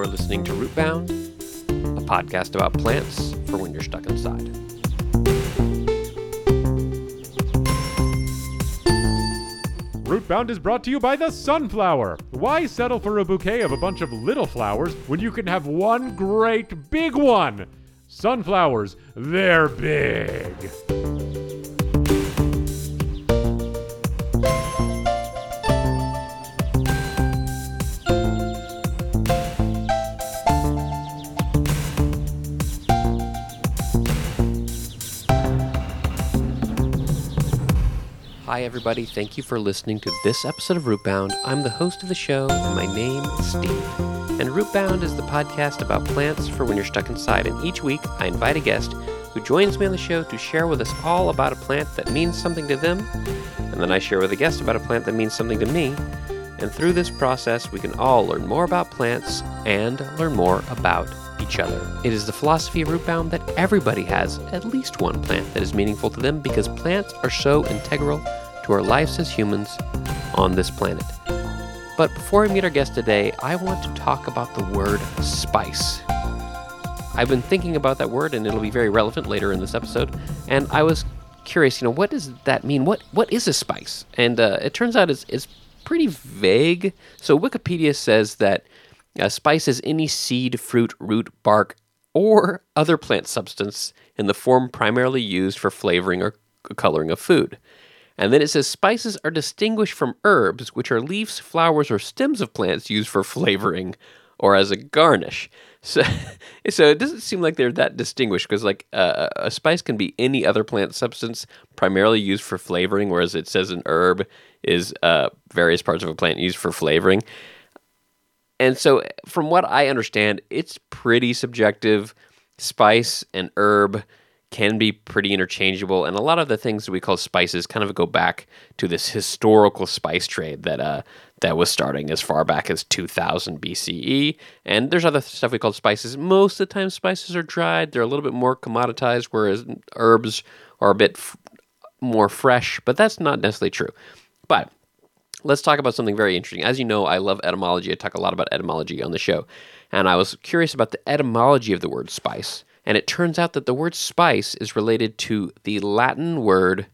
you're listening to Rootbound, a podcast about plants for when you're stuck inside. Rootbound is brought to you by the sunflower. Why settle for a bouquet of a bunch of little flowers when you can have one great big one? Sunflowers, they're big. Hi everybody, thank you for listening to this episode of Rootbound. I'm the host of the show, and my name is Steve. And Rootbound is the podcast about plants for when you're stuck inside, and each week I invite a guest who joins me on the show to share with us all about a plant that means something to them, and then I share with a guest about a plant that means something to me, and through this process we can all learn more about plants and learn more about each other. It is the philosophy of Rootbound that everybody has at least one plant that is meaningful to them, because plants are so integral to our lives as humans on this planet. But before we meet our guest today, I want to talk about the word spice. I've been thinking about that word, and it'll be very relevant later in this episode, and I was curious, what does that mean? What is a spice? And it turns out it's pretty vague. So Wikipedia says that a spice is any seed, fruit, root, bark, or other plant substance in the form primarily used for flavoring or coloring of food. And then it says spices are distinguished from herbs, which are leaves, flowers, or stems of plants used for flavoring or as a garnish. So it doesn't seem like they're that distinguished, because a spice can be any other plant substance primarily used for flavoring, whereas it says an herb is various parts of a plant used for flavoring. And so from what I understand, it's pretty subjective. Spice and herb can be pretty interchangeable, and a lot of the things that we call spices kind of go back to this historical spice trade that was starting as far back as 2000 BCE, and there's other stuff we call spices. Most of the time, spices are dried. They're a little bit more commoditized, whereas herbs are a bit more fresh, but that's not necessarily true. But let's talk about something very interesting. As you know, I love etymology. I talk a lot about etymology on the show, and I was curious about the etymology of the word spice. And it turns out that the word spice is related to the Latin word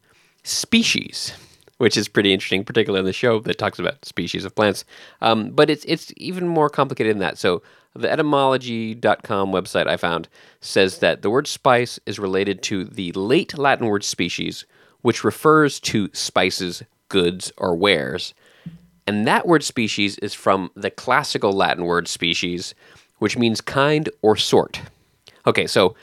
species, which is pretty interesting, particularly on the show that talks about species of plants. But it's even more complicated than that. So the etymology.com website I found says that the word spice is related to the late Latin word species, which refers to spices, goods, or wares. And that word species is from the classical Latin word species, which means kind or sort. Okay, so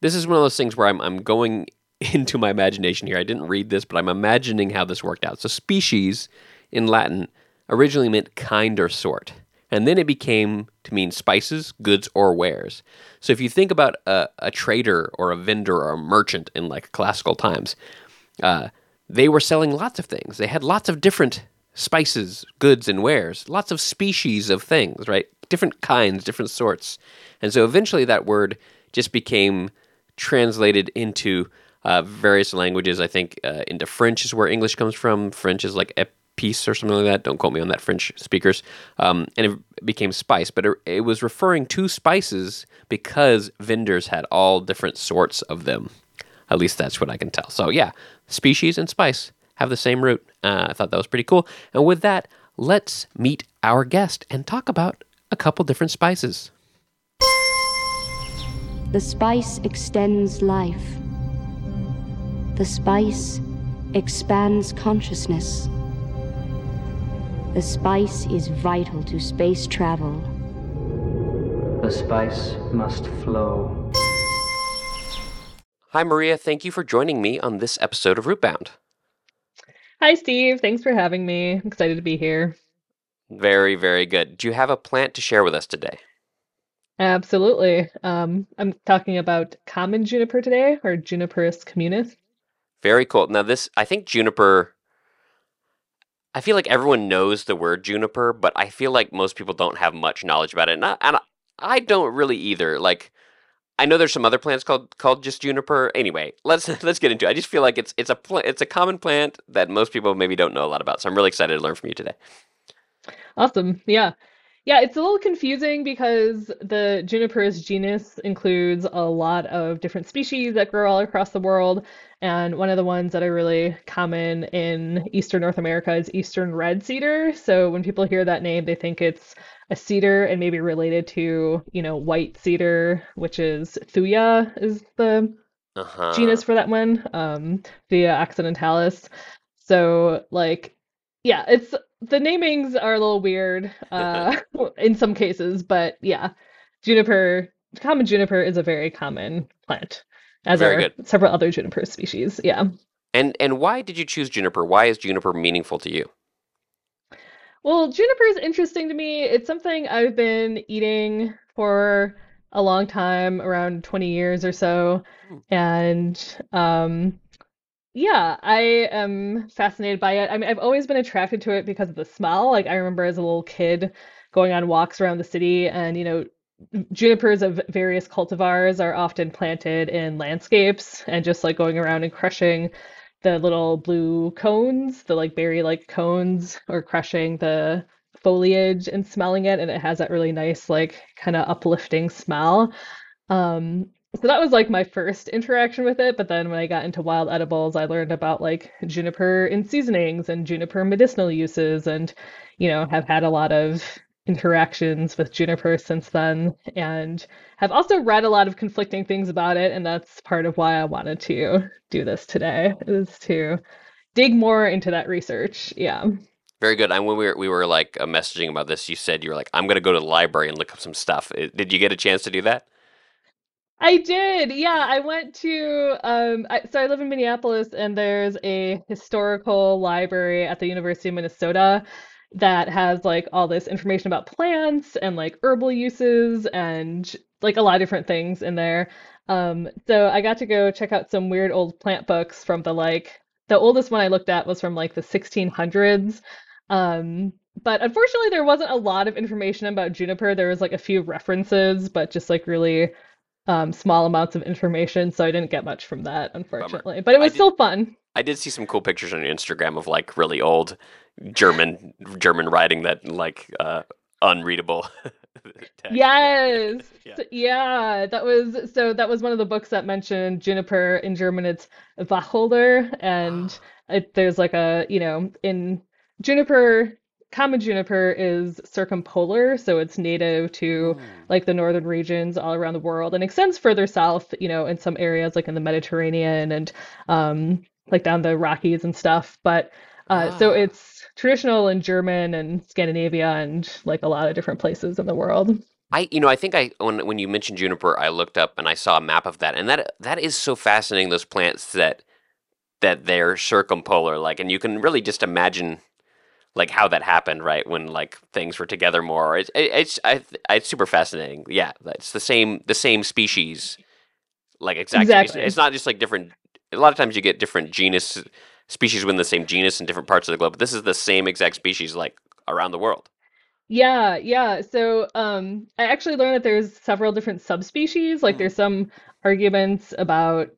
this is one of those things where I'm going into my imagination here. I didn't read this, but I'm imagining how this worked out. So species in Latin originally meant kind or sort, and then it became to mean spices, goods, or wares. So if you think about a trader or a vendor or a merchant in classical times, they were selling lots of things. They had lots of different spices, goods, and wares, lots of species of things, right? Different kinds, different sorts. And so eventually that word just became translated into various languages. I think into French is where English comes from. French is like épice or something like that. Don't quote me on that, French speakers. And it became spice. But it was referring to spices because vendors had all different sorts of them. At least that's what I can tell. So yeah, species and spice have the same root. I thought that was pretty cool. And with that, let's meet our guest and talk about a couple different spices. The spice extends life. The spice expands consciousness. The spice is vital to space travel. The spice must flow. Hi, Maria. Thank you for joining me on this episode of Rootbound. Hi, Steve. Thanks for having me. I'm excited to be here. Very, very good. Do you have a plant to share with us today? Absolutely. I'm talking about common juniper today, or Juniperus communis. Very cool. Now I think juniper, I feel like everyone knows the word juniper, but I feel like most people don't have much knowledge about it. And I don't really either. I know there's some other plants called just juniper. Anyway, let's get into it. I just feel like it's a common plant that most people maybe don't know a lot about. So I'm really excited to learn from you today. Awesome. Yeah. Yeah, it's a little confusing because the Juniperus genus includes a lot of different species that grow all across the world. And one of the ones that are really common in eastern North America is eastern red cedar. So when people hear that name, they think it's a cedar and maybe related to, you know, white cedar, which is Thuja is the genus for that one, Thuja occidentalis. So like, yeah, it's... The namings are a little weird in some cases, but yeah, juniper, common juniper is a very common plant, as are several other juniper species. Yeah. And why did you choose juniper? Why is juniper meaningful to you? Well, juniper is interesting to me. It's something I've been eating for a long time, around 20 years or so. And yeah, I am fascinated by it. I mean, I've always been attracted to it because of the smell. Like, I remember as a little kid going on walks around the city, and, you know, junipers of various cultivars are often planted in landscapes, and just like going around and crushing the little blue cones, the like berry like cones, or crushing the foliage and smelling it. And it has that really nice, like, kind of uplifting smell. So that was like my first interaction with it. But then when I got into wild edibles, I learned about like juniper in seasonings and juniper medicinal uses, and, you know, have had a lot of interactions with juniper since then, and have also read a lot of conflicting things about it. And that's part of why I wanted to do this today, is to dig more into that research. Yeah. Very good. And when we were like messaging about this, you said you were like, I'm going to go to the library and look up some stuff. Did you get a chance to do that? I did, yeah. I went to, so I live in Minneapolis, and there's a historical library at the University of Minnesota that has like all this information about plants and like herbal uses and like a lot of different things in there. So I got to go check out some weird old plant books from the oldest one I looked at was from like the 1600s. But unfortunately, there wasn't a lot of information about juniper. There was like a few references, but just like really small amounts of information, so I didn't get much from that, unfortunately. Bummer. But it was still fun. I did see some cool pictures on your Instagram of like really old German writing that like unreadable text. Yes. Yeah, that was one of the books that mentioned juniper. In German it's Wacholder, and there's like a, you know, in juniper, common juniper is circumpolar, so it's native to like the northern regions all around the world, and extends further south, you know, in some areas like in the Mediterranean and like down the Rockies and stuff. But so it's traditional in German and Scandinavia and like a lot of different places in the world. I think when you mentioned juniper, I looked up and I saw a map of that, and that is so fascinating. Those plants that they're circumpolar, like, and you can really just imagine like how that happened, right? When like things were together more, it's super fascinating. Yeah, it's the same species, like exactly. It's not just like different. A lot of times you get different genus species within the same genus in different parts of the globe, but this is the same exact species like around the world. Yeah. So I actually learned that there's several different subspecies. Like there's some arguments about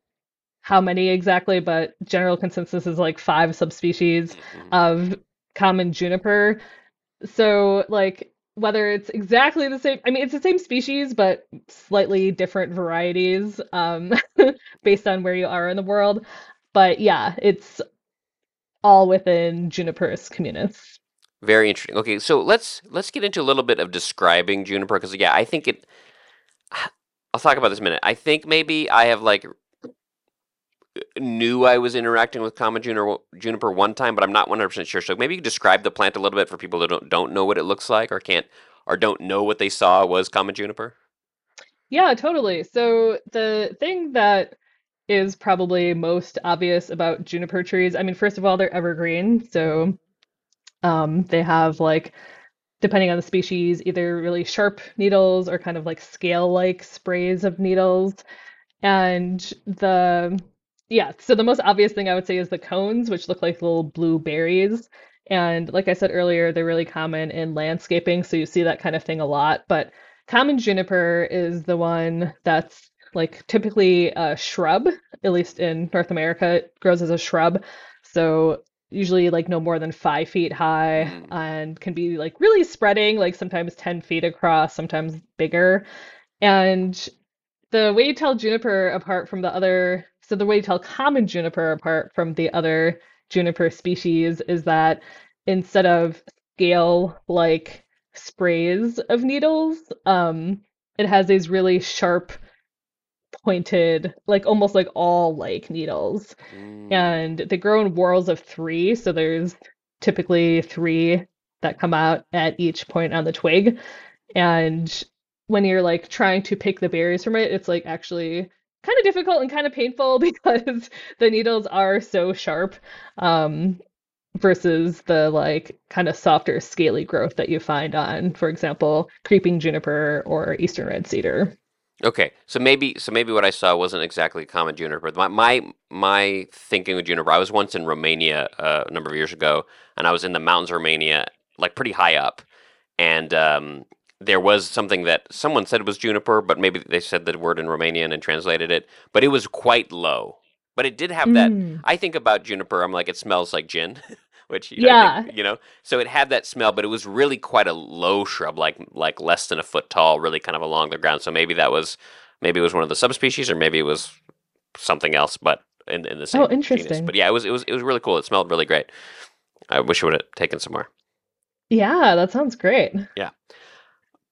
how many exactly, but general consensus is like 5 subspecies of common juniper. So like whether it's exactly the same, I mean, it's the same species, but slightly different varieties based on where you are in the world. But yeah, it's all within Juniperus communis. Very interesting. Okay, so let's get into a little bit of describing juniper, because yeah, I think I'll talk about this in a minute. I think maybe I have like knew I was interacting with common juniper one time, but I'm not 100% sure. So maybe you can describe the plant a little bit for people that don't know what it looks like, or can't, or don't know what they saw was common juniper. Yeah, totally. So the thing that is probably most obvious about juniper trees, I mean, first of all, they're evergreen. So they have like, depending on the species, either really sharp needles or kind of like scale-like sprays of needles. And so the most obvious thing I would say is the cones, which look like little blue berries. And like I said earlier, they're really common in landscaping, so you see that kind of thing a lot. But common juniper is the one that's like typically a shrub, at least in North America, it grows as a shrub. So usually like no more than 5 feet high, and can be like really spreading, like sometimes 10 feet across, sometimes bigger. And the way to tell juniper apart from the other, so the way to tell common juniper apart from the other juniper species is that instead of scale-like sprays of needles, it has these really sharp pointed, like almost like awl-like needles. And they grow in whorls of 3. So there's typically 3 that come out at each point on the twig. And when you're like trying to pick the berries from it, it's like actually kind of difficult and kind of painful because the needles are so sharp, versus the like kind of softer scaly growth that you find on, for example, creeping juniper or eastern red cedar. Okay, so maybe what I saw wasn't exactly common juniper. My thinking with juniper, I was once in Romania a number of years ago, and I was in the mountains of Romania, like pretty high up, and there was something that someone said was juniper, but maybe they said the word in Romanian and translated it, but it was quite low. But it did have that, I think about juniper, I'm like, it smells like gin, which, so it had that smell, but it was really quite a low shrub, like less than a foot tall, really kind of along the ground. So maybe it was one of the subspecies, or maybe it was something else, but in the same genus. But yeah, it was really cool. It smelled really great. I wish I would have taken some more. Yeah, that sounds great. Yeah.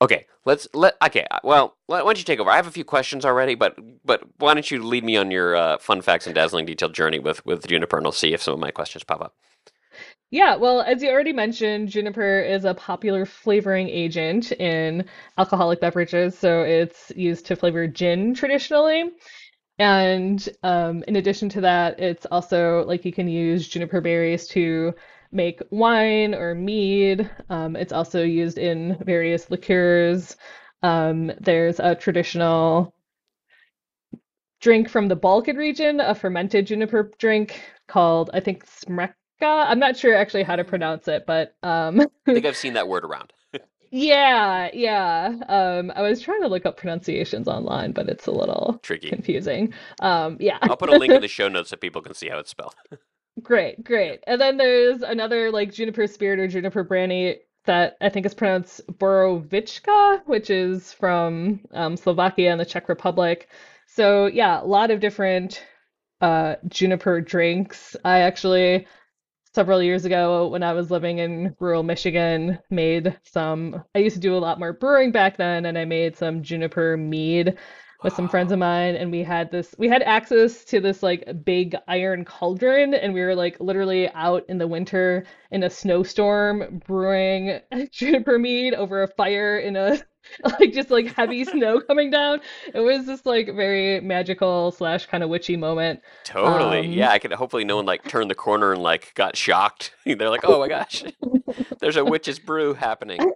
Okay, why don't you take over? I have a few questions already, but why don't you lead me on your fun facts and dazzling detailed journey with juniper, and we'll see if some of my questions pop up. Yeah, well, as you already mentioned, juniper is a popular flavoring agent in alcoholic beverages, so it's used to flavor gin traditionally. And in addition to that, it's also like you can use juniper berries to make wine or mead. It's also used in various liqueurs. There's a traditional drink from the Balkan region, a fermented juniper drink called, I think, Smreka. I'm not sure actually how to pronounce it, but I think I've seen that word around. Yeah. I was trying to look up pronunciations online, but it's a little tricky, confusing. I'll put a link in the show notes so people can see how it's spelled. Great. And then there's another like juniper spirit or juniper brandy that I think is pronounced Borovicka, which is from Slovakia and the Czech Republic. So yeah, a lot of different juniper drinks. I actually, several years ago when I was living in rural Michigan, made some, I used to do a lot more brewing back then, and I made some juniper mead with some friends of mine, and we had access to this like big iron cauldron, and we were like literally out in the winter in a snowstorm brewing juniper mead over a fire in a like just like heavy snow coming down. It was this like very magical / kind of witchy moment. Totally. Yeah, I could, hopefully no one like turned the corner and like got shocked. They're like, oh my gosh, there's a witch's brew happening.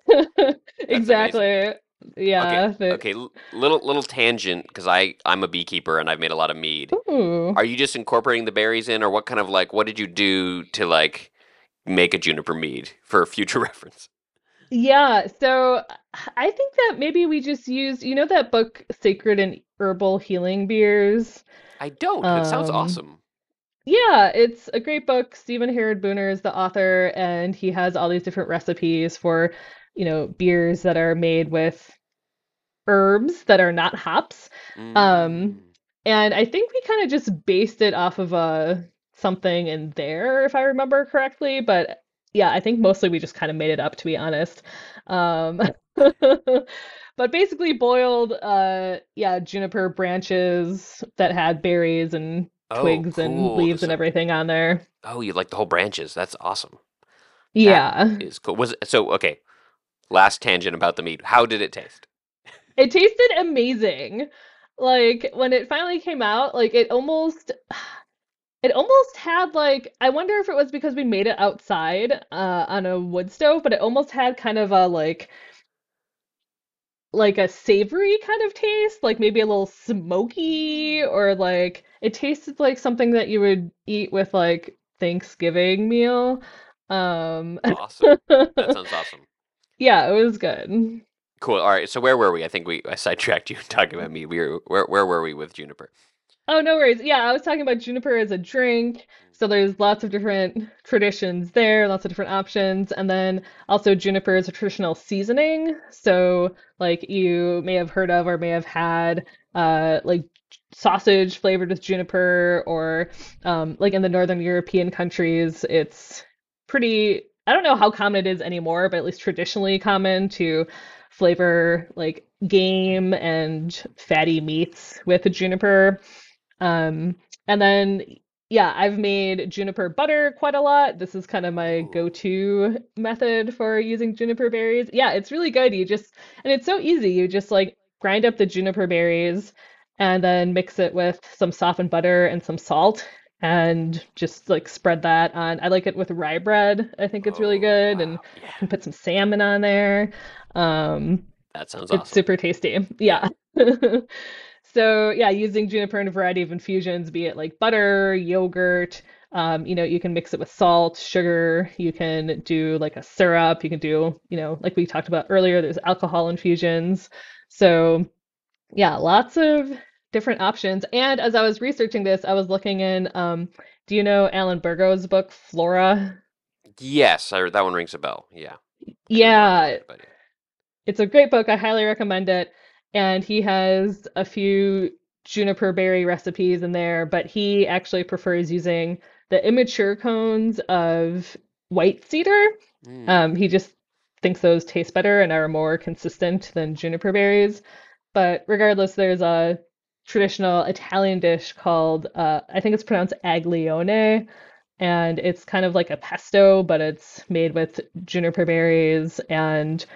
Exactly. Amazing. Yeah. Okay. Little tangent, because I'm a beekeeper and I've made a lot of mead. Ooh. Are you just incorporating the berries in, or what kind of like what did you do to like make a juniper mead for future reference? Yeah, so I think that maybe we just used, that book Sacred and Herbal Healing Beers. I don't. It sounds awesome. Yeah, it's a great book. Stephen Harrod Buhner is the author, and he has all these different recipes for beers that are made with herbs that are not hops. And I think we kind of just based it off of something in there, if I remember correctly. But yeah, I think mostly we just kind of made it up, to be honest. But basically boiled, juniper branches that had berries and twigs and leaves and everything on there. Oh, you like the whole branches. That's awesome. Yeah. That is cool. Okay. Last tangent about the mead. How did it taste? It tasted amazing. Like when it finally came out, like it almost had like, I wonder if it was because we made it outside on a wood stove, but it almost had kind of a like a savory kind of taste, like maybe a little smoky, or like it tasted like something that you would eat with like Thanksgiving meal. Awesome. That sounds awesome. Yeah, it was good. Cool. All right. So where were we? I think I sidetracked you talking about me. Where were we with juniper? Oh, no worries. Yeah, I was talking about juniper as a drink. So there's lots of different traditions there, lots of different options. And then also juniper is a traditional seasoning. So like you may have heard of or may have had like sausage flavored with juniper, or like in the Northern European countries, it's pretty, I don't know how common it is anymore, but at least traditionally common to flavor like game and fatty meats with the juniper. And then, yeah, I've made juniper butter quite a lot. This is kind of my go-to method for using juniper berries. Yeah, it's really good. And it's so easy. You just like grind up the juniper berries and then mix it with some softened butter and some salt and just like spread that on. I like it with rye bread. I think it's really good. Wow. And you can put some salmon on there. That sounds awesome. It's super tasty. Yeah. So yeah, using juniper in a variety of infusions, be it like butter, yogurt, you know, you can mix it with salt, sugar, you can do like a syrup, you can do, you know, like we talked about earlier, there's alcohol infusions. So yeah, lots of different options. And as I was researching this, I was looking in, do you know Alan Burgo's book, Flora? Yes, that one rings a bell. Yeah. Yeah. It's a great book. I highly recommend it. And he has a few juniper berry recipes in there, but he actually prefers using the immature cones of white cedar. He just thinks those taste better and are more consistent than juniper berries. But regardless, there's a traditional Italian dish called, I think it's pronounced aglione, and it's kind of like a pesto, but it's made with juniper berries and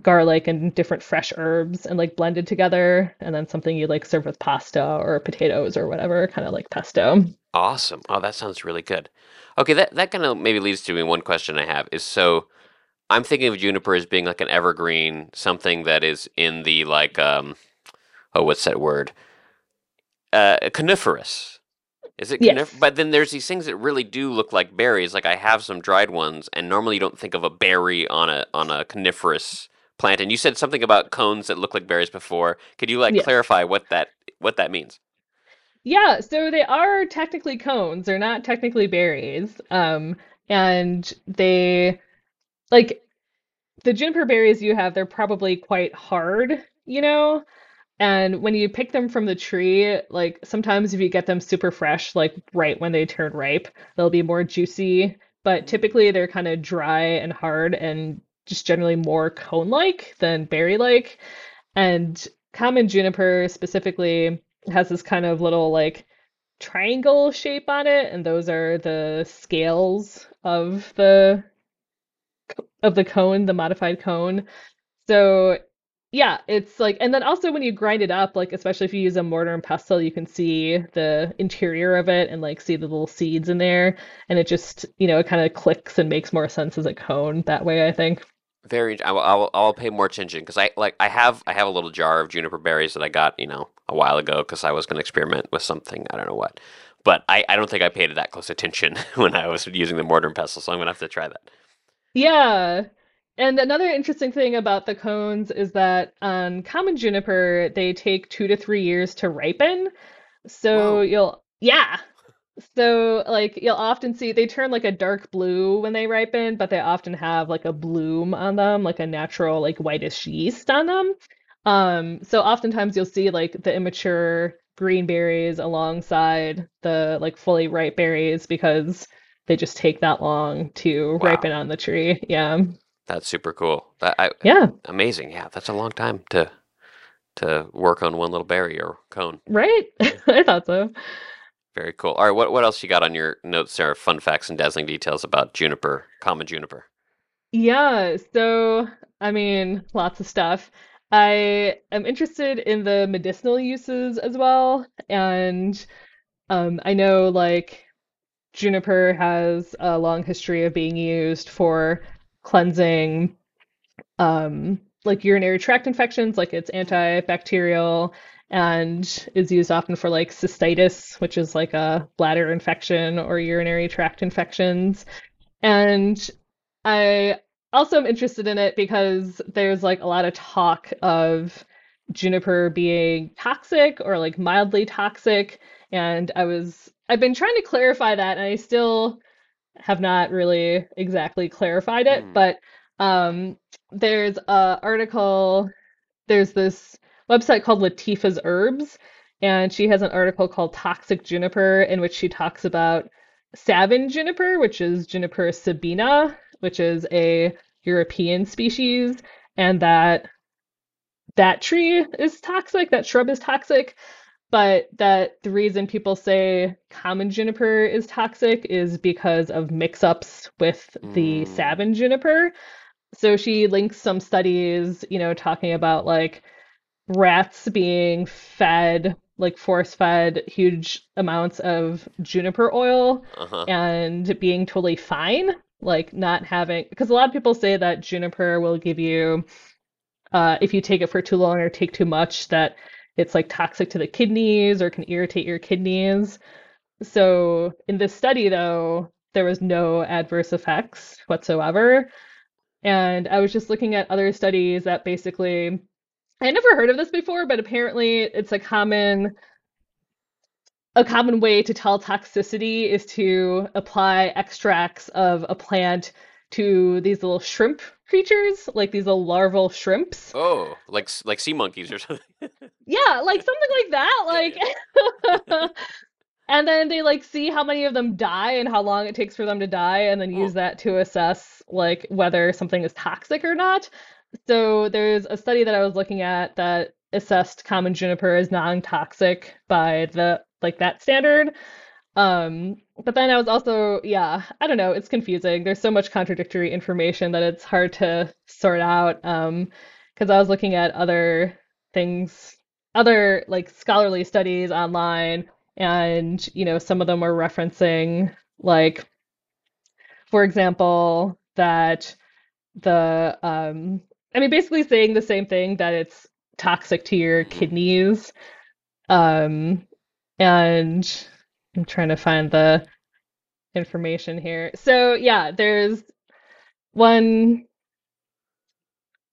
garlic and different fresh herbs and like blended together, and then something you like serve with pasta or potatoes or whatever, kind of like pesto. Awesome. Oh, that sounds really good. Okay, that kind of maybe leads to me one question I have is, so I'm thinking of juniper as being like an evergreen, something that is in the like what's that word? Coniferous. Is it coniferous? Yes. But then there's these things that really do look like berries. Like I have some dried ones, and normally you don't think of a berry on a coniferous plant. And you said something about cones that look like berries before. Could you clarify what that means? Yeah, so they are technically cones. They're not technically berries. And they like the juniper berries you have, they're probably quite hard, you know? And when you pick them from the tree, like sometimes if you get them super fresh, like right when they turn ripe, they'll be more juicy. But typically they're kind of dry and hard and just generally more cone-like than berry-like. And common juniper specifically has this kind of little like triangle shape on it. And those are the scales of the cone, the modified cone. So yeah, it's like, and then also when you grind it up, like especially if you use a mortar and pestle, you can see the interior of it and like see the little seeds in there, and it just, you know, it kind of clicks and makes more sense as a cone that way, I think. Very. I'll pay more attention, because I have a little jar of juniper berries that I got, you know, a while ago, because I was going to experiment with something, I don't know what, but I don't think I paid that close attention when I was using the mortar and pestle, so I'm gonna have to try that. Yeah. And another interesting thing about the cones is that on common juniper, they take 2 to 3 years to ripen. So wow. So like you'll often see they turn like a dark blue when they ripen, but they often have like a bloom on them, like a natural like whitish yeast on them. So oftentimes you'll see like the immature green berries alongside the like fully ripe berries, because they just take that long to ripen on the tree. Yeah. That's super cool. Amazing. Yeah, that's a long time to work on one little berry or cone. Right? I thought so. Very cool. All right, what else you got on your notes there? Fun facts and dazzling details about juniper, common juniper. Yeah, so, I mean, lots of stuff. I am interested in the medicinal uses as well. And I know, like, juniper has a long history of being used for cleansing like urinary tract infections, like it's antibacterial, and is used often for like cystitis, which is like a bladder infection or urinary tract infections. And I also am interested in it because there's like a lot of talk of juniper being toxic or like mildly toxic. And I've been trying to clarify that, and I still have not really exactly clarified it. But there's an article, there's this website called Latifa's Herbs, and she has an article called Toxic Juniper, in which she talks about Savin juniper, which is Juniperus sabina, which is a European species, and that tree is toxic, that shrub is toxic. But that the reason people say common juniper is toxic is because of mix-ups with the Savin juniper. So she links some studies, you know, talking about like rats being fed, like force-fed huge amounts of juniper oil and being totally fine, like not having, because a lot of people say that juniper will give you, if you take it for too long or take too much, that it's like toxic to the kidneys or can irritate your kidneys. So in this study, though, there was no adverse effects whatsoever. And I was just looking at other studies that basically, I never heard of this before, but apparently it's a common way to tell toxicity is to apply extracts of a plant to these little shrimp creatures, like these little larval shrimps. Oh, like sea monkeys or something. Yeah, like something like that. Like, and then they like see how many of them die and how long it takes for them to die, and then use that to assess like whether something is toxic or not. So there's a study that I was looking at that assessed common juniper as non-toxic by the like that standard. But then I was also, I don't know, it's confusing. There's so much contradictory information that it's hard to sort out. Because I was looking at other things, other like scholarly studies online, and you know, some of them were referencing, like, for example, that the basically saying the same thing, that it's toxic to your kidneys. And I'm trying to find the information here. So yeah, there's one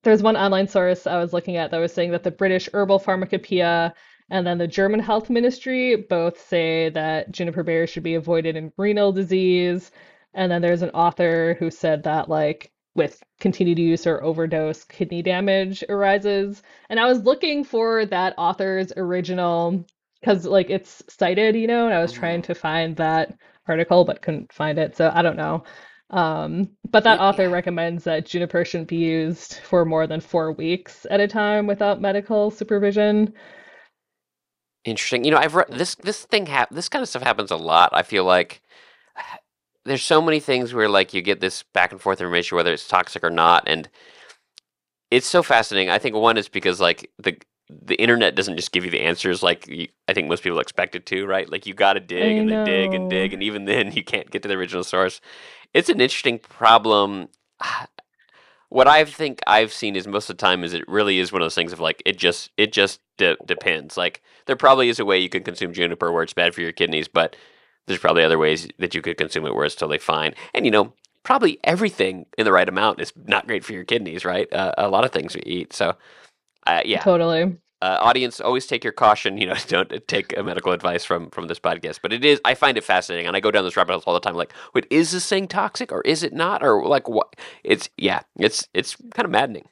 online source I was looking at that was saying that the British Herbal Pharmacopoeia and then the German Health Ministry both say that juniper berries should be avoided in renal disease. And then there's an author who said that like with continued use or overdose, kidney damage arises. And I was looking for that author's original, because like it's cited, you know, and I was trying to find that article but couldn't find it, so I don't know. But that author recommends that juniper shouldn't be used for more than 4 weeks at a time without medical supervision. Interesting. You know, I've read this kind of stuff happens a lot. I feel like there's so many things where like you get this back and forth information whether it's toxic or not, and it's so fascinating. I think one is because like the internet doesn't just give you the answers like I think most people expect it to, right? Like you got to dig and then dig, and even then you can't get to the original source. It's an interesting problem. What I think I've seen is most of the time is it really is one of those things of like it just depends. Like there probably is a way you can consume juniper where it's bad for your kidneys, but there's probably other ways that you could consume it where it's totally fine. And you know, probably everything in the right amount is not great for your kidneys, right? A lot of things we eat, so. Yeah, totally. Audience, always take your caution. You know, don't take medical advice from this podcast. But it is, I find it fascinating, and I go down this rabbit hole all the time. Like, wait, is this thing toxic or is it not? Or like, what? It's kind of maddening.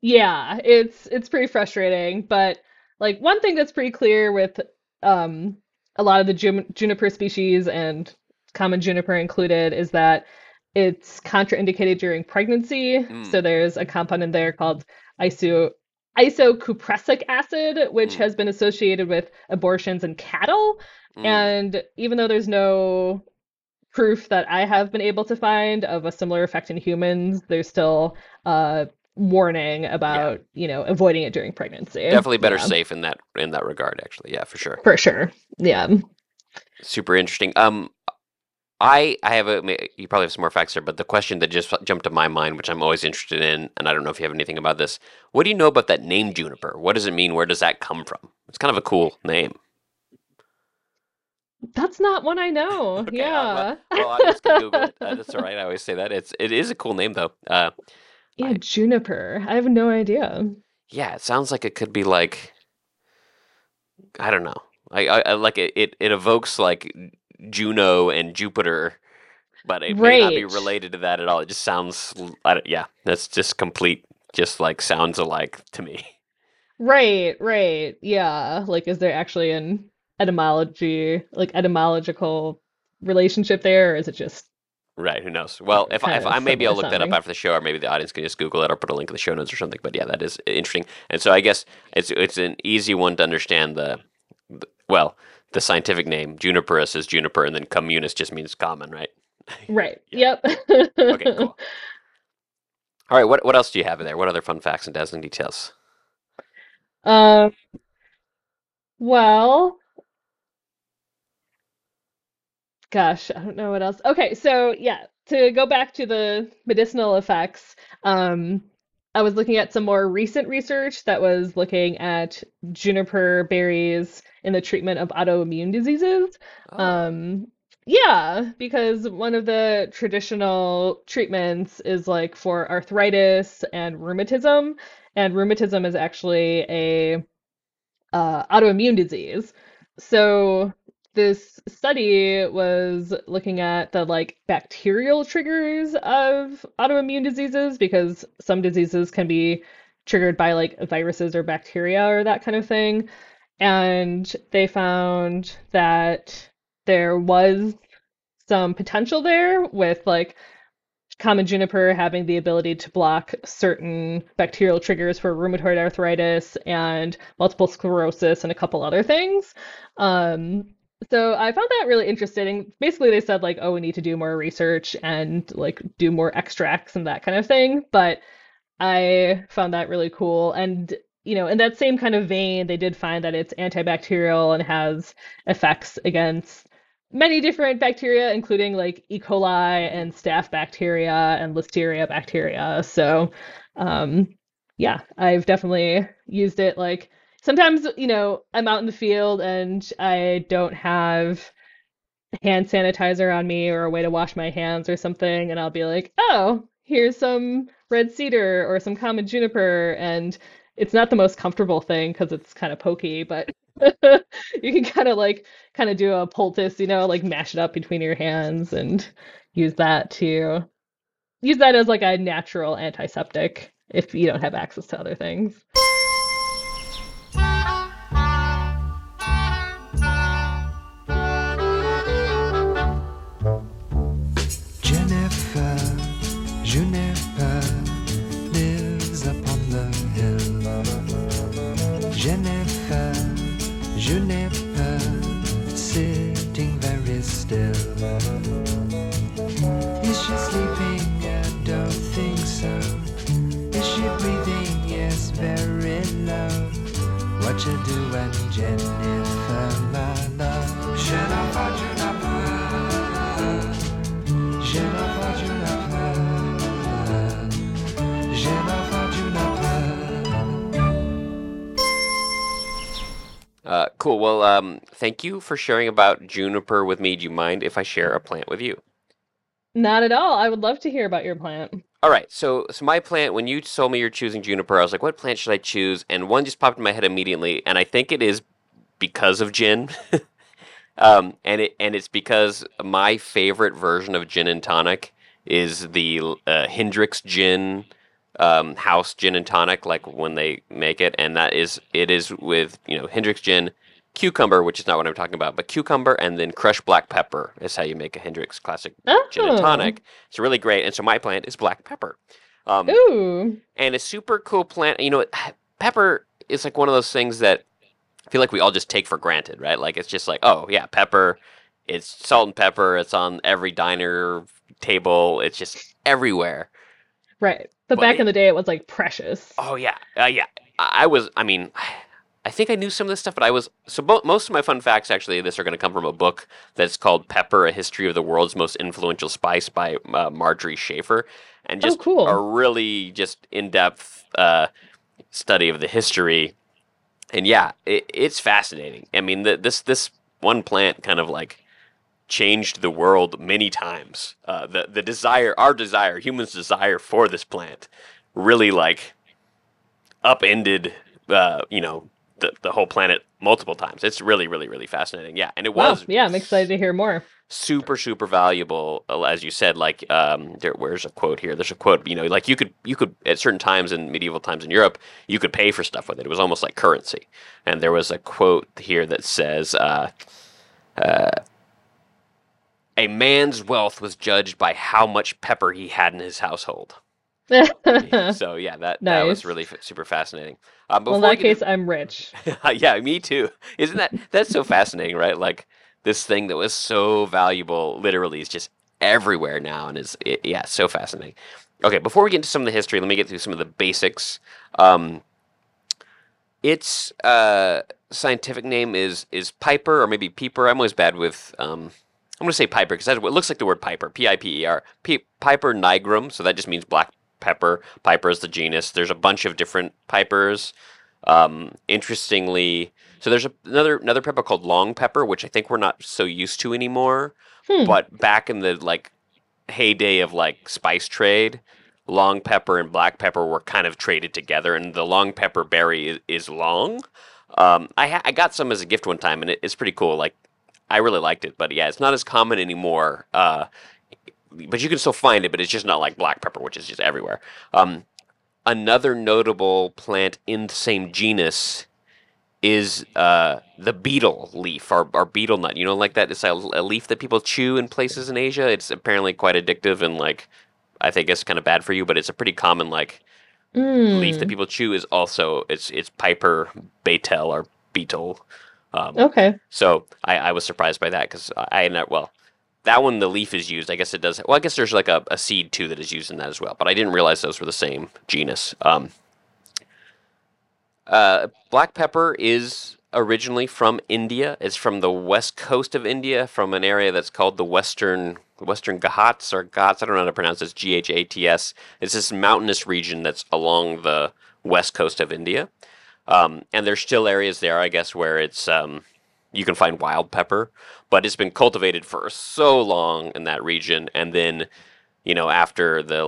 Yeah, it's pretty frustrating. But like one thing that's pretty clear with a lot of the juniper species and common juniper included is that it's contraindicated during pregnancy. So there's a compound in there called isocupressic acid, which has been associated with abortions in cattle. And even though there's no proof that I have been able to find of a similar effect in humans, there's still a warning about, you know, avoiding it during pregnancy. Definitely better safe in that regard, actually. Yeah, for sure. For sure. Yeah. Super interesting. I have you probably have some more facts here, but the question that just jumped to my mind, which I'm always interested in, and I don't know if you have anything about this. What do you know about that name juniper? What does it mean? Where does that come from? It's kind of a cool name. That's not one I know. Okay, yeah. Well, I just Google it. That's all right. I always say that. It is a cool name, though. Yeah, juniper. I have no idea. Yeah, it sounds like it could be like, I don't know. I like it evokes like Juno and Jupiter, but it may not be related to that at all. It just sounds, that's just complete, just like sounds alike to me. Right, yeah. Like, is there actually an etymological relationship there, or is it just... Right, who knows? Well, if I maybe I'll look that up after the show, or maybe the audience can just Google it or put a link in the show notes or something. But yeah, that is interesting. And so I guess it's an easy one to understand the scientific name. Juniperus is juniper, and then communis just means common, right? Right, yep. Okay, cool. All right, what else do you have in there? What other fun facts and dazzling details? Well, gosh, I don't know what else. Okay, so yeah, to go back to the medicinal effects, I was looking at some more recent research that was looking at juniper berries in the treatment of autoimmune diseases. Oh. Yeah, because one of the traditional treatments is like for arthritis and rheumatism. And rheumatism is actually a autoimmune disease. So this study was looking at the like bacterial triggers of autoimmune diseases, because some diseases can be triggered by like viruses or bacteria or that kind of thing. And they found that there was some potential there with like common juniper having the ability to block certain bacterial triggers for rheumatoid arthritis and multiple sclerosis and a couple other things. So I found that really interesting. Basically, they said like, oh, we need to do more research and like do more extracts and that kind of thing. But I found that really cool. And, you know, in that same kind of vein, they did find that it's antibacterial and has effects against many different bacteria, including like E. coli and staph bacteria and listeria bacteria. So yeah, I've definitely used it. Like sometimes, you know, I'm out in the field and I don't have hand sanitizer on me or a way to wash my hands or something. And I'll be like, oh, here's some red cedar or some common juniper. And it's not the most comfortable thing because it's kind of pokey, but you can kind of do a poultice, you know, like mash it up between your hands and use that as like a natural antiseptic if you don't have access to other things. Cool. Well, thank you for sharing about juniper with me. Do you mind if I share a plant with you? Not at all. I would love to hear about your plant. All right. So my plant, when you told me you're choosing juniper, I was like, what plant should I choose? And one just popped in my head immediately, and I think it is because of gin. And it's because my favorite version of gin and tonic is the Hendrick's gin. House gin and tonic, like when they make it, and it is with, you know, Hendrick's gin, cucumber, which is not what I'm talking about, but cucumber, and then crushed black pepper is how you make a Hendrick's classic gin and tonic. It's really great, and so my plant is black pepper. Ooh. And a super cool plant. You know, pepper is like one of those things that I feel like we all just take for granted, right? Like it's just like, oh yeah, pepper. It's salt and pepper. It's on every diner table. It's just everywhere. Right. But back in the day, it was, like, precious. Oh, yeah. Yeah. I think I knew some of this stuff, but I was... So most of my fun facts, actually, this are going to come from a book that's called Pepper, A History of the World's Most Influential Spice by Marjorie Schaefer. And just a really just in-depth study of the history. And, yeah, it's fascinating. I mean, this one plant kind of, like... changed the world many times. Our desire, humans' desire for this plant, really like upended, the whole planet multiple times. It's really, really, really fascinating. Yeah, and it was. Wow. Yeah, I'm excited to hear more. Super, super valuable, as you said. Like, where's a quote here? There's a quote. You know, like you could at certain times in medieval times in Europe, you could pay for stuff with it. It was almost like currency. And there was a quote here that says, "A man's wealth was judged by how much pepper he had in his household." So yeah, that was really super fascinating. Well, in that case, I'm rich. Yeah, me too. Isn't that's so fascinating, right? Like this thing that was so valuable, literally, is just everywhere now, and is so fascinating. Okay, before we get into some of the history, let me get through some of the basics. Its scientific name is Piper, or maybe Piper. I'm always bad with. I'm gonna say Piper because that's what it looks like. The word Piper, P-I-P-E-R, Piper nigrum. So that just means black pepper. Piper is the genus. There's a bunch of different pipers. Interestingly, so there's another pepper called long pepper, which I think we're not so used to anymore. But back in the heyday of spice trade, long pepper and black pepper were kind of traded together, and the long pepper berry is long. I got some as a gift one time, and it's pretty cool. I really liked it, but yeah, it's not as common anymore. But you can still find it, but it's just not like black pepper, which is just everywhere. Another notable plant in the same genus is the betel leaf or betel nut. You know, like that? It's a leaf that people chew in places in Asia. It's apparently quite addictive and I think it's kind of bad for you, but it's a pretty common leaf that people chew is also, it's Piper betel or betel. Okay. So I was surprised by that because that one, the leaf is used. I guess it does. Well, I guess there's a seed too that is used in that as well, but I didn't realize those were the same genus. Black pepper is originally from India. It's from the west coast of India, from an area that's called the Western Ghats or Ghats. I don't know how to pronounce this. G-H-A-T-S. It's this mountainous region that's along the west coast of India. And there's still areas there, I guess, where it's you can find wild pepper, but it's been cultivated for so long in that region. And then, after the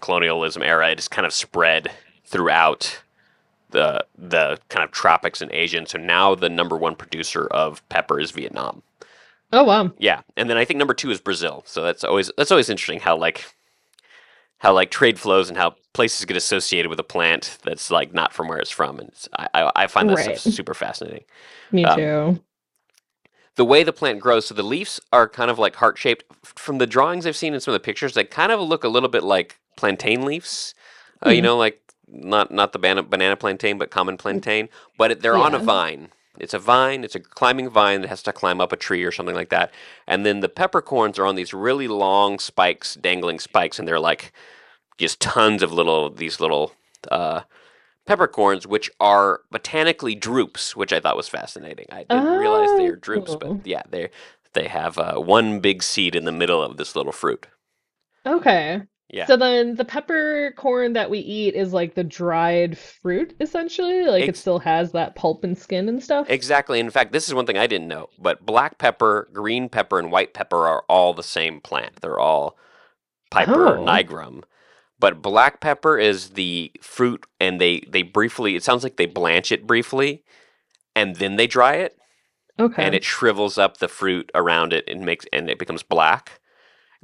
colonialism era, it just kind of spread throughout the kind of tropics in Asia. And so now the number one producer of pepper is Vietnam. Oh wow! Yeah, and then I think number two is Brazil. So that's always interesting how how trade flows and how places get associated with a plant that's not from where it's from. And I find that stuff super fascinating. Me too. The way the plant grows. So the leaves are kind of heart-shaped. From the drawings I've seen and some of the pictures, they kind of look a little bit like plantain leaves. Not the banana plantain, but common plantain. But they're on a vine. It's a vine. It's a climbing vine that has to climb up a tree or something like that. And then the peppercorns are on these really long spikes, dangling spikes, and they're just tons of little peppercorns, which are botanically drupes, which I thought was fascinating. I didn't realize they are drupes, but yeah, they have one big seed in the middle of this little fruit. Okay. Yeah. So then the peppercorn that we eat is the dried fruit, essentially? It still has that pulp and skin and stuff? Exactly. In fact, this is one thing I didn't know, but black pepper, green pepper, and white pepper are all the same plant. They're all Piper nigrum. But black pepper is the fruit, and they briefly, it sounds like they blanch it briefly, and then they dry it. Okay. And it shrivels up the fruit around it and it becomes black.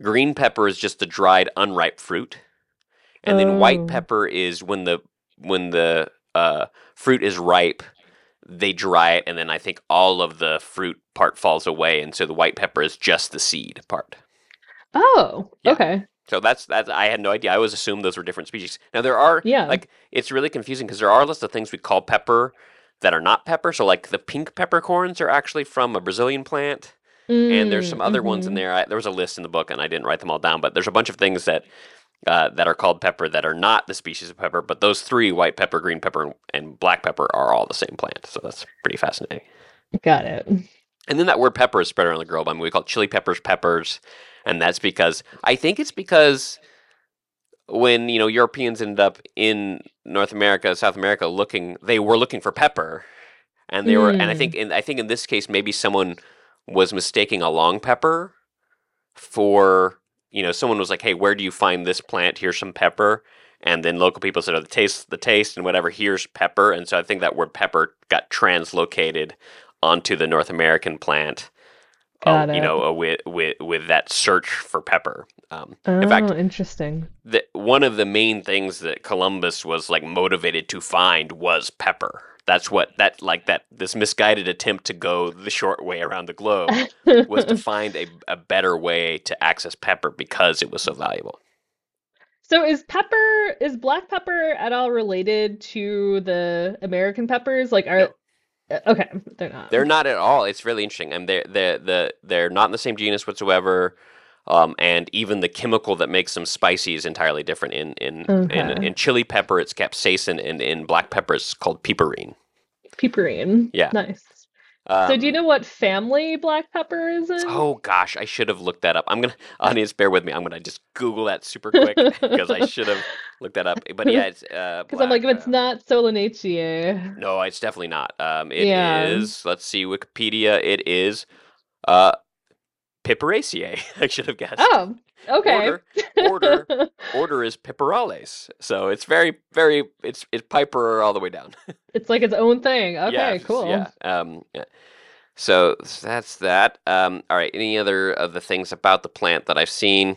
Green pepper is just the dried, unripe fruit, and then white pepper is when the fruit is ripe, they dry it, and then I think all of the fruit part falls away, and so the white pepper is just the seed part. Oh, yeah. Okay. So that's I had no idea. I always assumed those were different species. Now there are it's really confusing because there are lots of things we call pepper that are not pepper. So the pink peppercorns are actually from a Brazilian plant. And there's some other ones in there. There was a list in the book, and I didn't write them all down. But there's a bunch of things that are called pepper that are not the species of pepper. But those three, white pepper, green pepper, and black pepper, are all the same plant. So that's pretty fascinating. Got it. And then that word pepper is spread around the globe. I mean, we call chili peppers peppers. And that's because when Europeans ended up in North America, South America, they were looking for pepper. And they were, and I think in this case, maybe someone was mistaking a long pepper for, someone was like, hey, where do you find this plant? Here's some pepper. and then local people said, "Oh, the taste, and whatever. Here's pepper." And so I think that word pepper got translocated onto the North American plant. With that search for pepper. In fact, interesting. One of the main things that Columbus was like motivated to find was pepper. That's what this misguided attempt to go the short way around the globe was to find a better way to access pepper because it was so valuable. So is black pepper at all related to the American peppers? Okay, they're not. They're not at all. It's really interesting. And they're not in the same genus whatsoever. And even the chemical that makes them spicy is entirely different. In chili pepper, it's capsaicin, and in black pepper, it's called piperine. Piperine. Yeah. Nice. So do you know what family black pepper is in? Oh gosh, I should have looked that up. Audience, bear with me. I'm gonna just Google that super quick because I should have looked that up. But yeah, it's because I'm like, if it's not Solanaceae. No, it's definitely not. It is. Let's see, Wikipedia. It is Piperaceae. I should have guessed. Oh, okay. Order is Piperales. So it's very, very. It's Piper all the way down. It's like its own thing. Okay, yeah, cool. Yeah. So that's that. All right. Any other of the things about the plant that I've seen?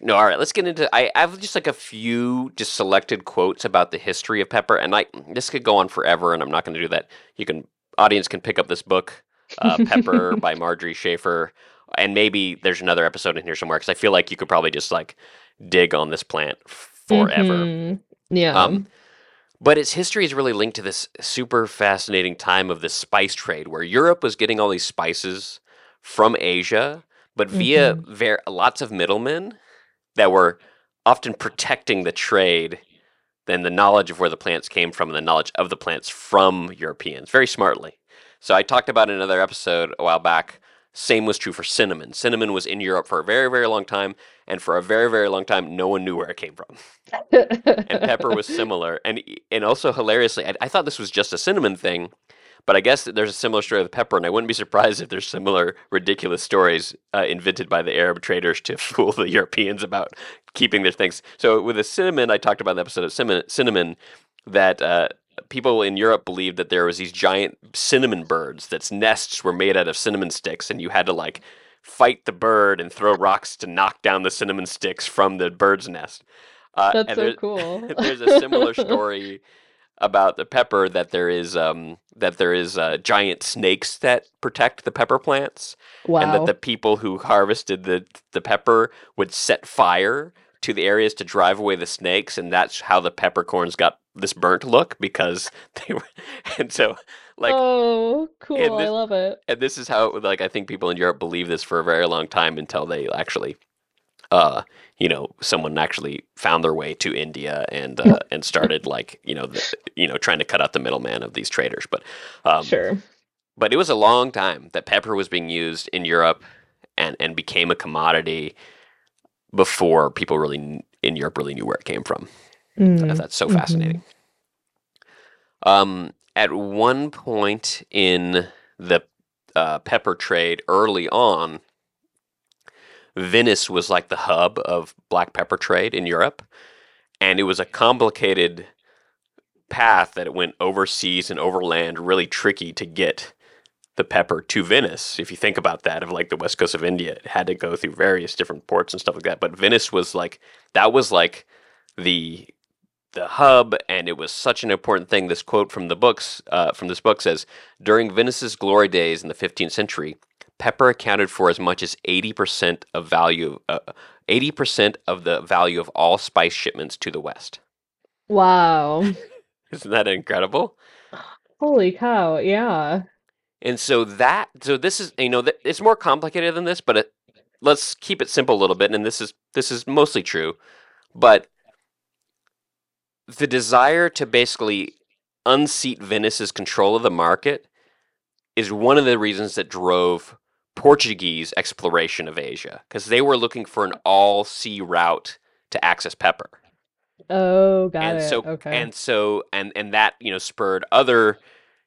No. All right. Let's get into. I have just like a few just selected quotes about the history of pepper, and this could go on forever, and I'm not going to do that. Audience can pick up this book, Pepper by Marjorie Schaefer. And maybe there's another episode in here somewhere because I feel like you could probably just like dig on this plant forever. Mm-hmm. Yeah. But its history is really linked to this super fascinating time of the spice trade where Europe was getting all these spices from Asia, but via lots of middlemen that were often protecting the trade and the knowledge of where the plants came from and the knowledge of the plants from Europeans very smartly. So I talked about in another episode a while back. Same was true for cinnamon. Cinnamon was in Europe for a very, very long time, and for a very, very long time, no one knew where it came from. And pepper was similar. And also, hilariously, I thought this was just a cinnamon thing, but I guess that there's a similar story with pepper, and I wouldn't be surprised if there's similar ridiculous stories invented by the Arab traders to fool the Europeans about keeping their things. So with the cinnamon, I talked about in the episode of cinnamon that... people in Europe believed that there was these giant cinnamon birds that's nests were made out of cinnamon sticks, and you had to like fight the bird and throw rocks to knock down the cinnamon sticks from the bird's nest. That's so cool. There's a similar story about the pepper that there is giant snakes that protect the pepper plants. Wow. And that the people who harvested the pepper would set fire to the areas to drive away the snakes, and that's how the peppercorns got this burnt look because they were, and so like, oh, cool, I love it. And this is how, like, I think people in Europe believe this for a very long time until they actually, someone actually found their way to India and started trying to cut out the middleman of these traders. But sure, but it was a long time that pepper was being used in Europe and became a commodity before people really in Europe really knew where it came from. That's so fascinating. Mm-hmm. At one point in the pepper trade early on, Venice was like the hub of black pepper trade in Europe. And it was a complicated path that it went overseas and overland, really tricky to get the pepper to Venice. If you think about that, of like the west coast of India, it had to go through various different ports and stuff like that. But Venice was like, that was like the hub, and it was such an important thing. This quote from this book says, "During Venice's glory days in the 15th century, pepper accounted for as much as 80% of the value of all spice shipments to the West." Wow. Isn't that incredible? Holy cow, yeah. And so this is, it's more complicated than this, but let's keep it simple a little bit, and this is mostly true. But the desire to basically unseat Venice's control of the market is one of the reasons that drove Portuguese exploration of Asia, because they were looking for an all-sea route to access pepper. Oh, got it. And that, spurred other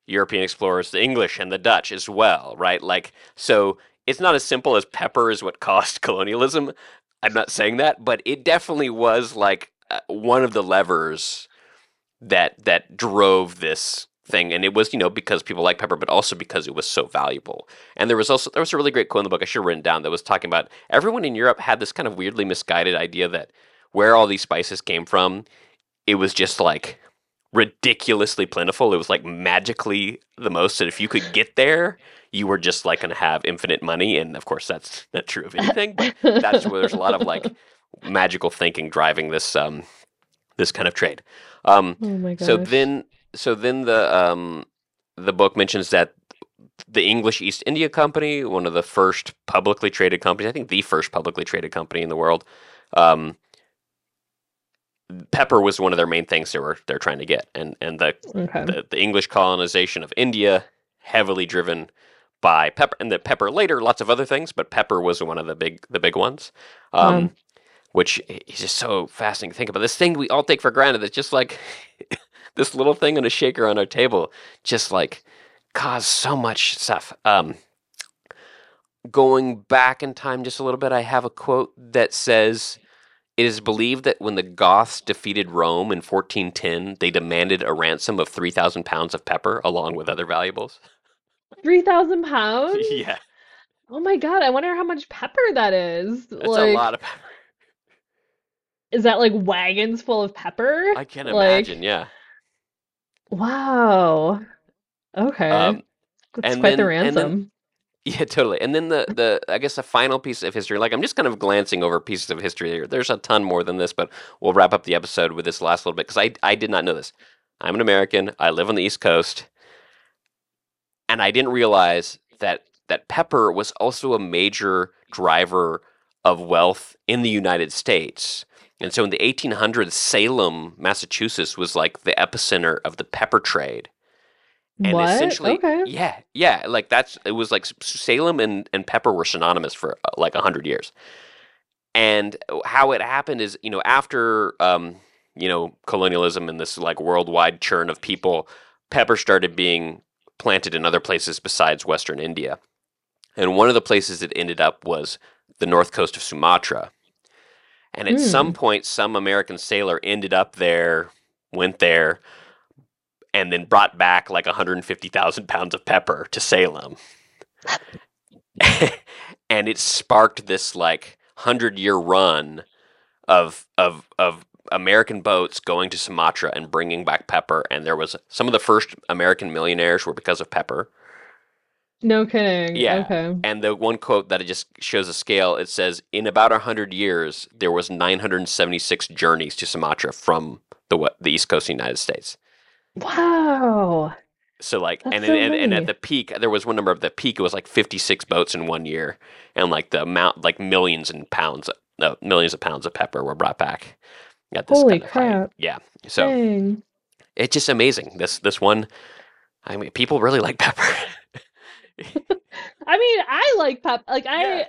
European explorers, the English and the Dutch as well, right? Like, so it's not as simple as pepper is what caused colonialism. I'm not saying that, but it definitely was like one of the levers that drove this thing, and it was, because people like pepper, but also because it was so valuable. And there was a really great quote in the book I should have written down that was talking about everyone in Europe had this kind of weirdly misguided idea that where all these spices came from, it was just like ridiculously plentiful. It was like magically the most, and if you could get there, you were just like going to have infinite money. And of course, that's not true of anything, but that's where there's a lot of like magical thinking driving this kind of trade. Oh my gosh. So then the book mentions that the English East India Company, one of the first publicly traded companies, I think the first publicly traded company in the world, pepper was one of their main things they're trying to get, and the English colonization of India heavily driven by pepper, and the pepper later lots of other things, but pepper was one of the big ones, which is just so fascinating to think about. This thing we all take for granted that's just like. This little thing on a shaker on our table just like caused so much stuff. Going back in time just a little bit, I have a quote that says, "It is believed that when the Goths defeated Rome in 1410, they demanded a ransom of 3,000 pounds of pepper along with other valuables." 3,000 pounds? Yeah. Oh my God. I wonder how much pepper that is. That's a lot of pepper. Is that like wagons full of pepper? I can imagine. Yeah. Wow. Okay. That's quite the ransom. Yeah, totally. And then the I guess the final piece of history, like I'm just kind of glancing over pieces of history here. There's a ton more than this, but we'll wrap up the episode with this last little bit because I did not know this. I'm an American. I live on the East Coast. And I didn't realize that pepper was also a major driver of wealth in the United States. And so in the 1800s, Salem, Massachusetts was like the epicenter of the pepper trade. And what? Essentially, okay. Yeah. Like it was like Salem and pepper were synonymous for like 100 years. And how it happened is, after, colonialism and this like worldwide churn of people, pepper started being planted in other places besides Western India. And one of the places it ended up was the north coast of Sumatra. And at some point, some American sailor ended up there, went there, and then brought back like 150,000 pounds of pepper to Salem. And it sparked this like 100-year run of American boats going to Sumatra and bringing back pepper. And there was some of the first American millionaires were because of pepper. No kidding. Yeah. Okay. And the one quote that it just shows a scale, it says, in about 100 years, there was 976 journeys to Sumatra from the East Coast of the United States. Wow. So like, and at the peak, there was one number of the peak, it was like 56 boats in one year. And like the amount, like millions of pounds of pepper were brought back. At this Holy kind of crap. Height. Yeah. So Dang. It's just amazing. This one, I mean, people really like pepper. I mean, I like pepper. Like yeah.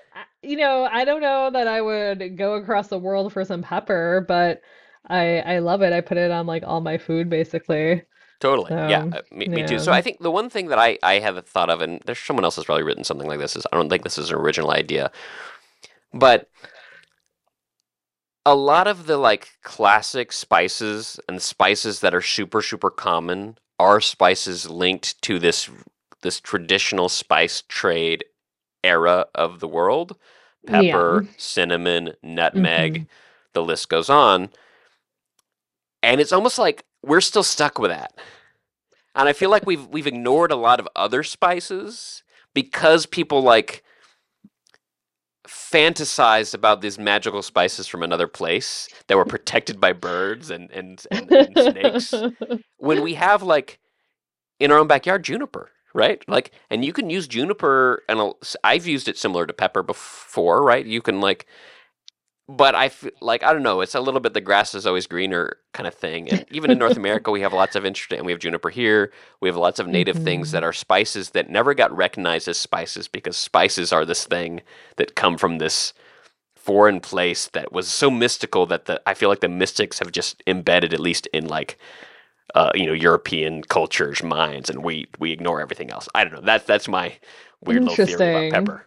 I don't know that I would go across the world for some pepper, but I love it. I put it on like all my food, basically. Totally. So, yeah. Me too. So I think the one thing that I haven't thought of, and there's someone else has probably written something like this, is I don't think this is an original idea, but a lot of the like classic spices and spices that are super, super common are spices linked to this traditional spice trade era of the world. Pepper, cinnamon, nutmeg, the list goes on. And it's almost like we're still stuck with that. And I feel like we've ignored a lot of other spices because people like fantasized about these magical spices from another place that were protected by birds and snakes. When we have like in our own backyard, juniper. Right? Like, and you can use juniper, and I've used it similar to pepper before, right? You can like, but I feel like, I don't know, it's a little bit the grass is always greener kind of thing. And even in North America, we have lots of interesting, and we have juniper here. We have lots of native things that are spices that never got recognized as spices because spices are this thing that come from this foreign place that was so mystical that I feel like the mystics have just embedded, at least in like, European cultures, minds, and we ignore everything else. I don't know. That's my weird little theory about pepper.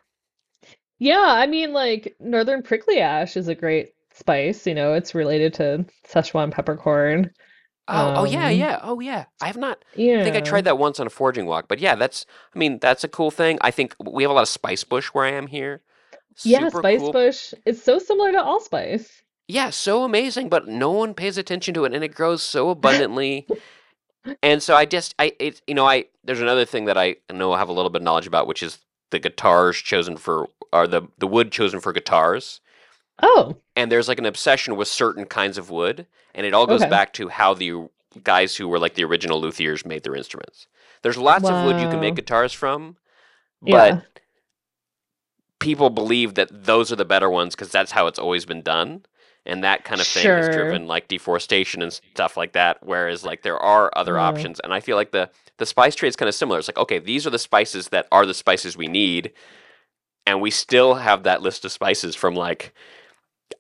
Yeah, I mean, like Northern Prickly Ash is a great spice. You know, it's related to Szechuan peppercorn. Oh yeah. I have not. Yeah. I think I tried that once on a foraging walk, but yeah, that's. I mean, that's a cool thing. I think we have a lot of spice bush where I am here. Yeah, spice bush. It's so similar to allspice. Yeah, so amazing, but no one pays attention to it, and it grows so abundantly. And so there's another thing that I know I have a little bit of knowledge about, which is the guitars chosen for, or the wood chosen for guitars. Oh. And there's like an obsession with certain kinds of wood, and it all goes back to how the guys who were like the original luthiers made their instruments. There's lots of wood you can make guitars from, but people believe that those are the better ones because that's how it's always been done. And that kind of thing has driven like deforestation and stuff like that. Whereas like there are other options. And I feel like the spice trade is kind of similar. It's like, okay, these are the spices that are the spices we need. And we still have that list of spices from like,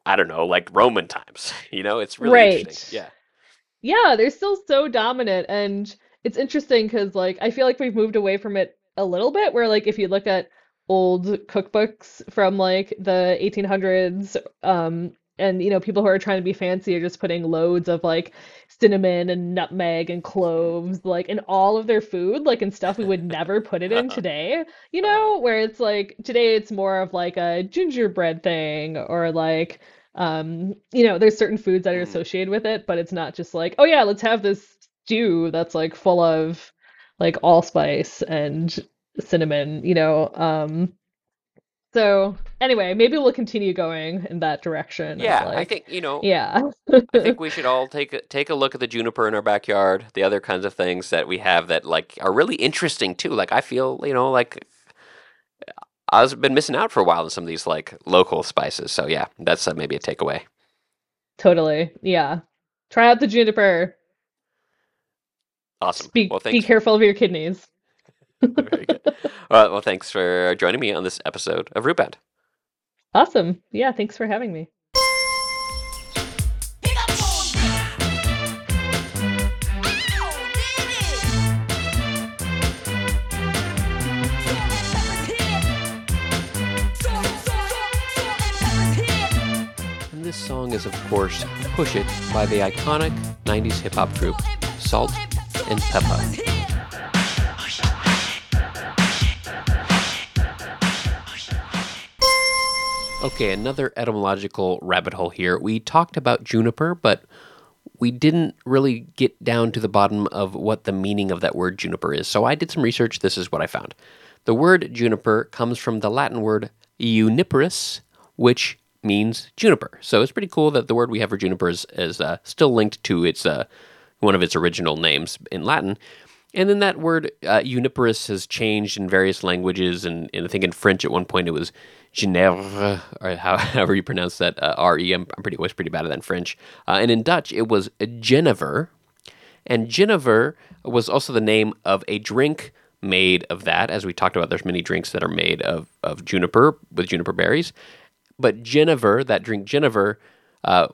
I don't know, like Roman times, you know, it's really interesting. Yeah. They're still so dominant. And it's interesting because like, I feel like we've moved away from it a little bit where like, if you look at old cookbooks from like the 1800s, and, you know, people who are trying to be fancy are just putting loads of, like, cinnamon and nutmeg and cloves, like, in all of their food, like, and stuff we would never put it in today, you know? Where it's, like, today it's more of, like, a gingerbread thing or, like, you know, there's certain foods that are associated with it, but it's not just, like, oh, yeah, let's have this stew that's, like, full of, like, allspice and cinnamon, you know, So anyway, maybe we'll continue going in that direction. Yeah, like, I think, you know, I think we should all take a look at the juniper in our backyard, the other kinds of things that we have that like are really interesting too. Like I feel, you know, like I've been missing out for a while on some of these like local spices. So yeah, that's maybe a takeaway. Totally. Yeah. Try out the juniper. Awesome. Be careful of your kidneys. Very good. All right, well, thanks for joining me on this episode of Rootbound. Awesome. Yeah, thanks for having me. And this song is, of course, Push It by the iconic 90s hip-hop group Salt and Peppa. Okay, another etymological rabbit hole here. We talked about juniper, but we didn't really get down to the bottom of what the meaning of that word juniper is. So I did some research. This is what I found. The word juniper comes from the Latin word juniperus, which means juniper. So it's pretty cool that the word we have for juniper is still linked to its one of its original names in Latin. And then that word juniperus has changed in various languages, and I think in French at one point it was Genève, or however you pronounce that R-E. I'm always pretty bad at that in French. And in Dutch it was Genever, and Genever was also the name of a drink made of that. As we talked about, there's many drinks that are made of juniper with juniper berries, but Genever, that drink Genever,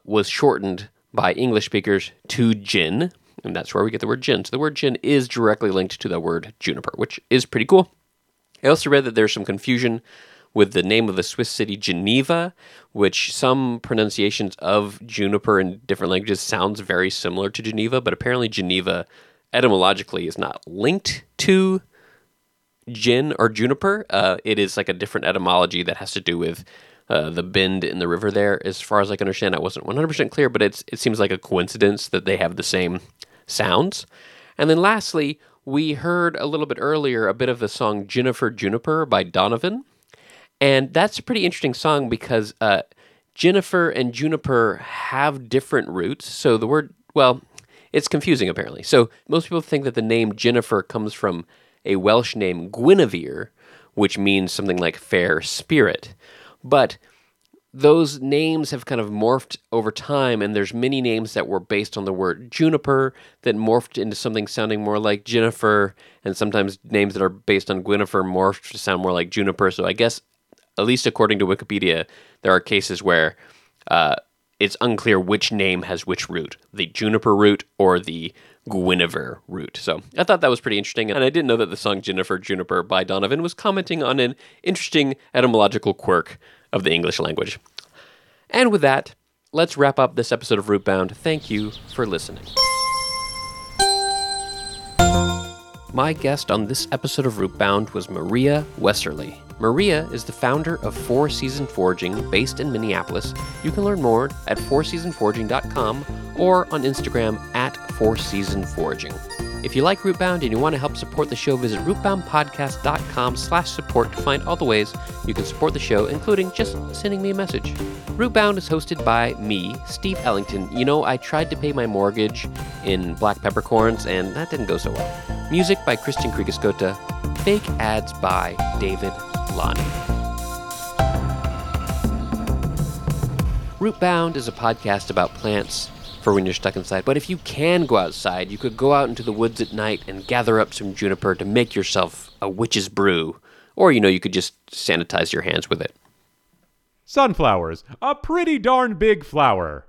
was shortened by English speakers to gin. And that's where we get the word gin. So the word gin is directly linked to the word juniper, which is pretty cool. I also read that there's some confusion with the name of the Swiss city Geneva, which some pronunciations of juniper in different languages sounds very similar to Geneva, but apparently Geneva etymologically is not linked to gin or juniper. It is like a different etymology that has to do with the bend in the river there. As far as I can understand, I wasn't 100% clear, but it seems like a coincidence that they have the same sounds. And then lastly, we heard a little bit earlier a bit of the song Jennifer Juniper by Donovan. And that's a pretty interesting song because Jennifer and Juniper have different roots. So the word, well, it's confusing apparently. So most people think that the name Jennifer comes from a Welsh name Guinevere, which means something like fair spirit. But those names have kind of morphed over time, and there's many names that were based on the word juniper that morphed into something sounding more like Jennifer, and sometimes names that are based on Guinevere morphed to sound more like juniper. So I guess, at least according to Wikipedia, there are cases where it's unclear which name has which root, the juniper root or the Guinevere root. So I thought that was pretty interesting, and I didn't know that the song Jennifer Juniper by Donovan was commenting on an interesting etymological quirk of the English language. And with that, let's wrap up this episode of Rootbound. Thank you for listening. My guest on this episode of Rootbound was Maria Wesserle. Maria is the founder of Four Season Foraging, based in Minneapolis. You can learn more at fourseasonforaging.com or on Instagram at fourseasonforaging. If you like Rootbound and you want to help support the show, visit rootboundpodcast.com/support to find all the ways you can support the show, including just sending me a message. Rootbound is hosted by me, Steve Ellington. You know, I tried to pay my mortgage in black peppercorns, and that didn't go so well. Music by Christian Kriegeskota. Fake ads by David Lonnie. Rootbound is a podcast about plants for when you're stuck inside. But if you can go outside, you could go out into the woods at night and gather up some juniper to make yourself a witch's brew. Or, you know, you could just sanitize your hands with it. Sunflowers, a pretty darn big flower.